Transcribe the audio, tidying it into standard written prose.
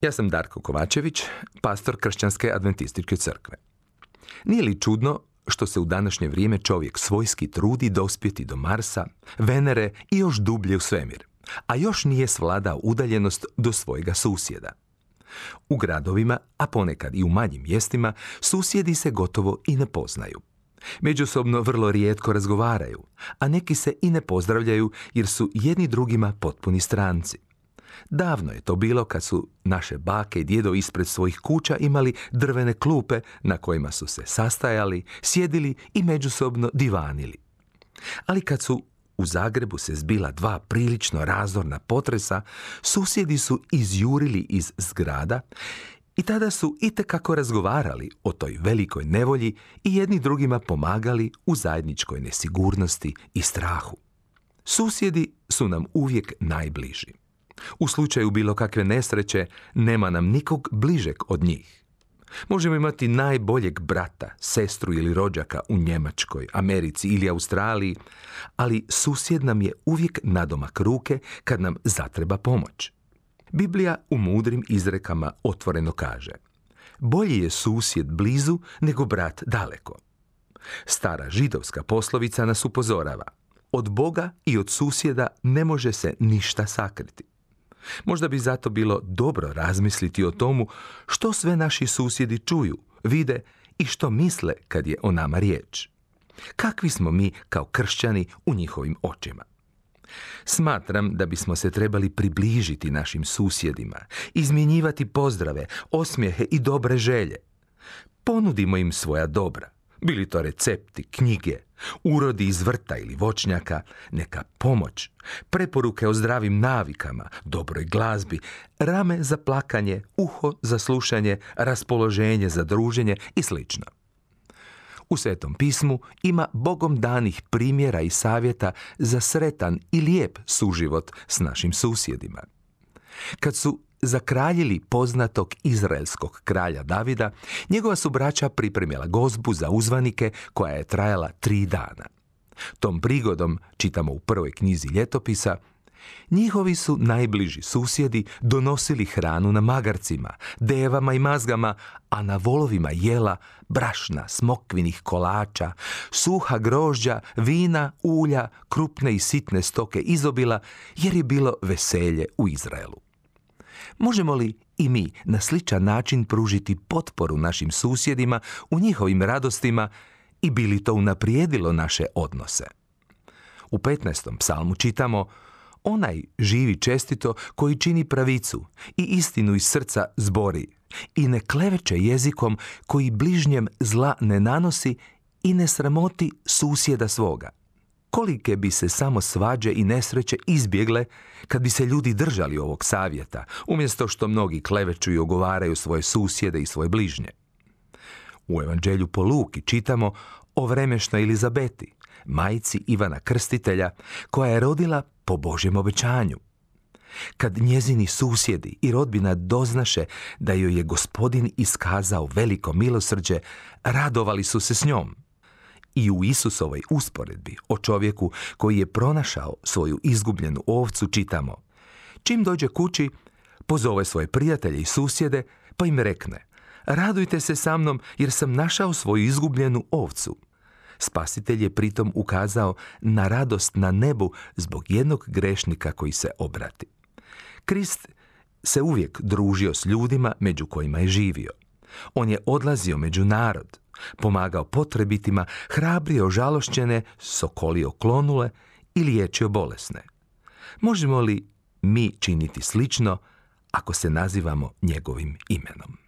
Ja sam Darko Kovačević, pastor Kršćanske adventističke crkve. Nije li čudno što se u današnje vrijeme čovjek svojski trudi dospjeti do Marsa, Venere i još dublje u svemir, a još nije svladao udaljenost do svojega susjeda? U gradovima, a ponekad i u manjim mjestima, susjedi se gotovo i ne poznaju. Međusobno vrlo rijetko razgovaraju, a neki se i ne pozdravljaju jer su jedni drugima potpuni stranci. Davno je to bilo kad su naše bake i djedo ispred svojih kuća imali drvene klupe na kojima su se sastajali, sjedili i međusobno divanili. Ali kad su u Zagrebu se zbila dva prilično razorna potresa, susjedi su izjurili iz zgrada i tada su itekako razgovarali o toj velikoj nevolji i jedni drugima pomagali u zajedničkoj nesigurnosti i strahu. Susjedi su nam uvijek najbliži. U slučaju bilo kakve nesreće, nema nam nikog bližeg od njih. Možemo imati najboljeg brata, sestru ili rođaka u Njemačkoj, Americi ili Australiji, ali susjed nam je uvijek nadomak ruke kad nam zatreba pomoć. Biblija u mudrim izrekama otvoreno kaže: bolji je susjed blizu nego brat daleko. Stara židovska poslovica nas upozorava: od Boga i od susjeda ne može se ništa sakriti. Možda bi zato bilo dobro razmisliti o tomu što sve naši susjedi čuju, vide i što misle kad je o nama riječ. Kakvi smo mi kao kršćani u njihovim očima? Smatram da bismo se trebali približiti našim susjedima, izmjenjivati pozdrave, osmijehe i dobre želje. Ponudimo im svoja dobra, bili to recepti, knjige, urodi iz vrta ili voćnjaka, neka pomoć, preporuke o zdravim navikama, dobroj glazbi, rame za plakanje, uho za slušanje, raspoloženje za druženje i sl. U Svetom pismu ima Bogom danih primjera i savjeta za sretan i lijep suživot s našim susjedima. Kad su zakraljili poznatog izraelskog kralja Davida, njegova su braća pripremila gozbu za uzvanike koja je trajala 3 dana. Tom prigodom, čitamo u prvoj knjizi ljetopisa, njihovi su najbliži susjedi donosili hranu na magarcima, devama i mazgama, a na volovima jela brašna, smokvinih kolača, suha grožđa, vina, ulja, krupne i sitne stoke izobila, jer je bilo veselje u Izraelu. Možemo li i mi na sličan način pružiti potporu našim susjedima u njihovim radostima i bi li to unaprijedilo naše odnose? U 15. psalmu čitamo: onaj živi čestito koji čini pravicu i istinu iz srca zbori i ne kleveće jezikom, koji bližnjem zla ne nanosi i ne sramoti susjeda svoga. Kolike bi se samo svađe i nesreće izbjegle kad bi se ljudi držali ovog savjeta, umjesto što mnogi kleveću i ogovaraju svoje susjede i svoje bližnje. U Evanđelju po Luki čitamo o vremešnoj Elizabeti, majci Ivana Krstitelja, koja je rodila po Božjem obećanju. Kad njezini susjedi i rodbina doznaše da joj je Gospodin iskazao veliko milosrđe, radovali su se s njom. I u Isusovoj usporedbi o čovjeku koji je pronašao svoju izgubljenu ovcu čitamo: čim dođe kući, pozove svoje prijatelje i susjede, pa im rekne: radujte se sa mnom jer sam našao svoju izgubljenu ovcu. Spasitelj je pritom ukazao na radost na nebu zbog jednog grešnika koji se obrati. Krist se uvijek družio s ljudima među kojima je živio. On je odlazio među narod, pomagao potrebitima, hrabrio žalošćene, sokolio klonule i liječio bolesne. Možemo li mi činiti slično ako se nazivamo njegovim imenom?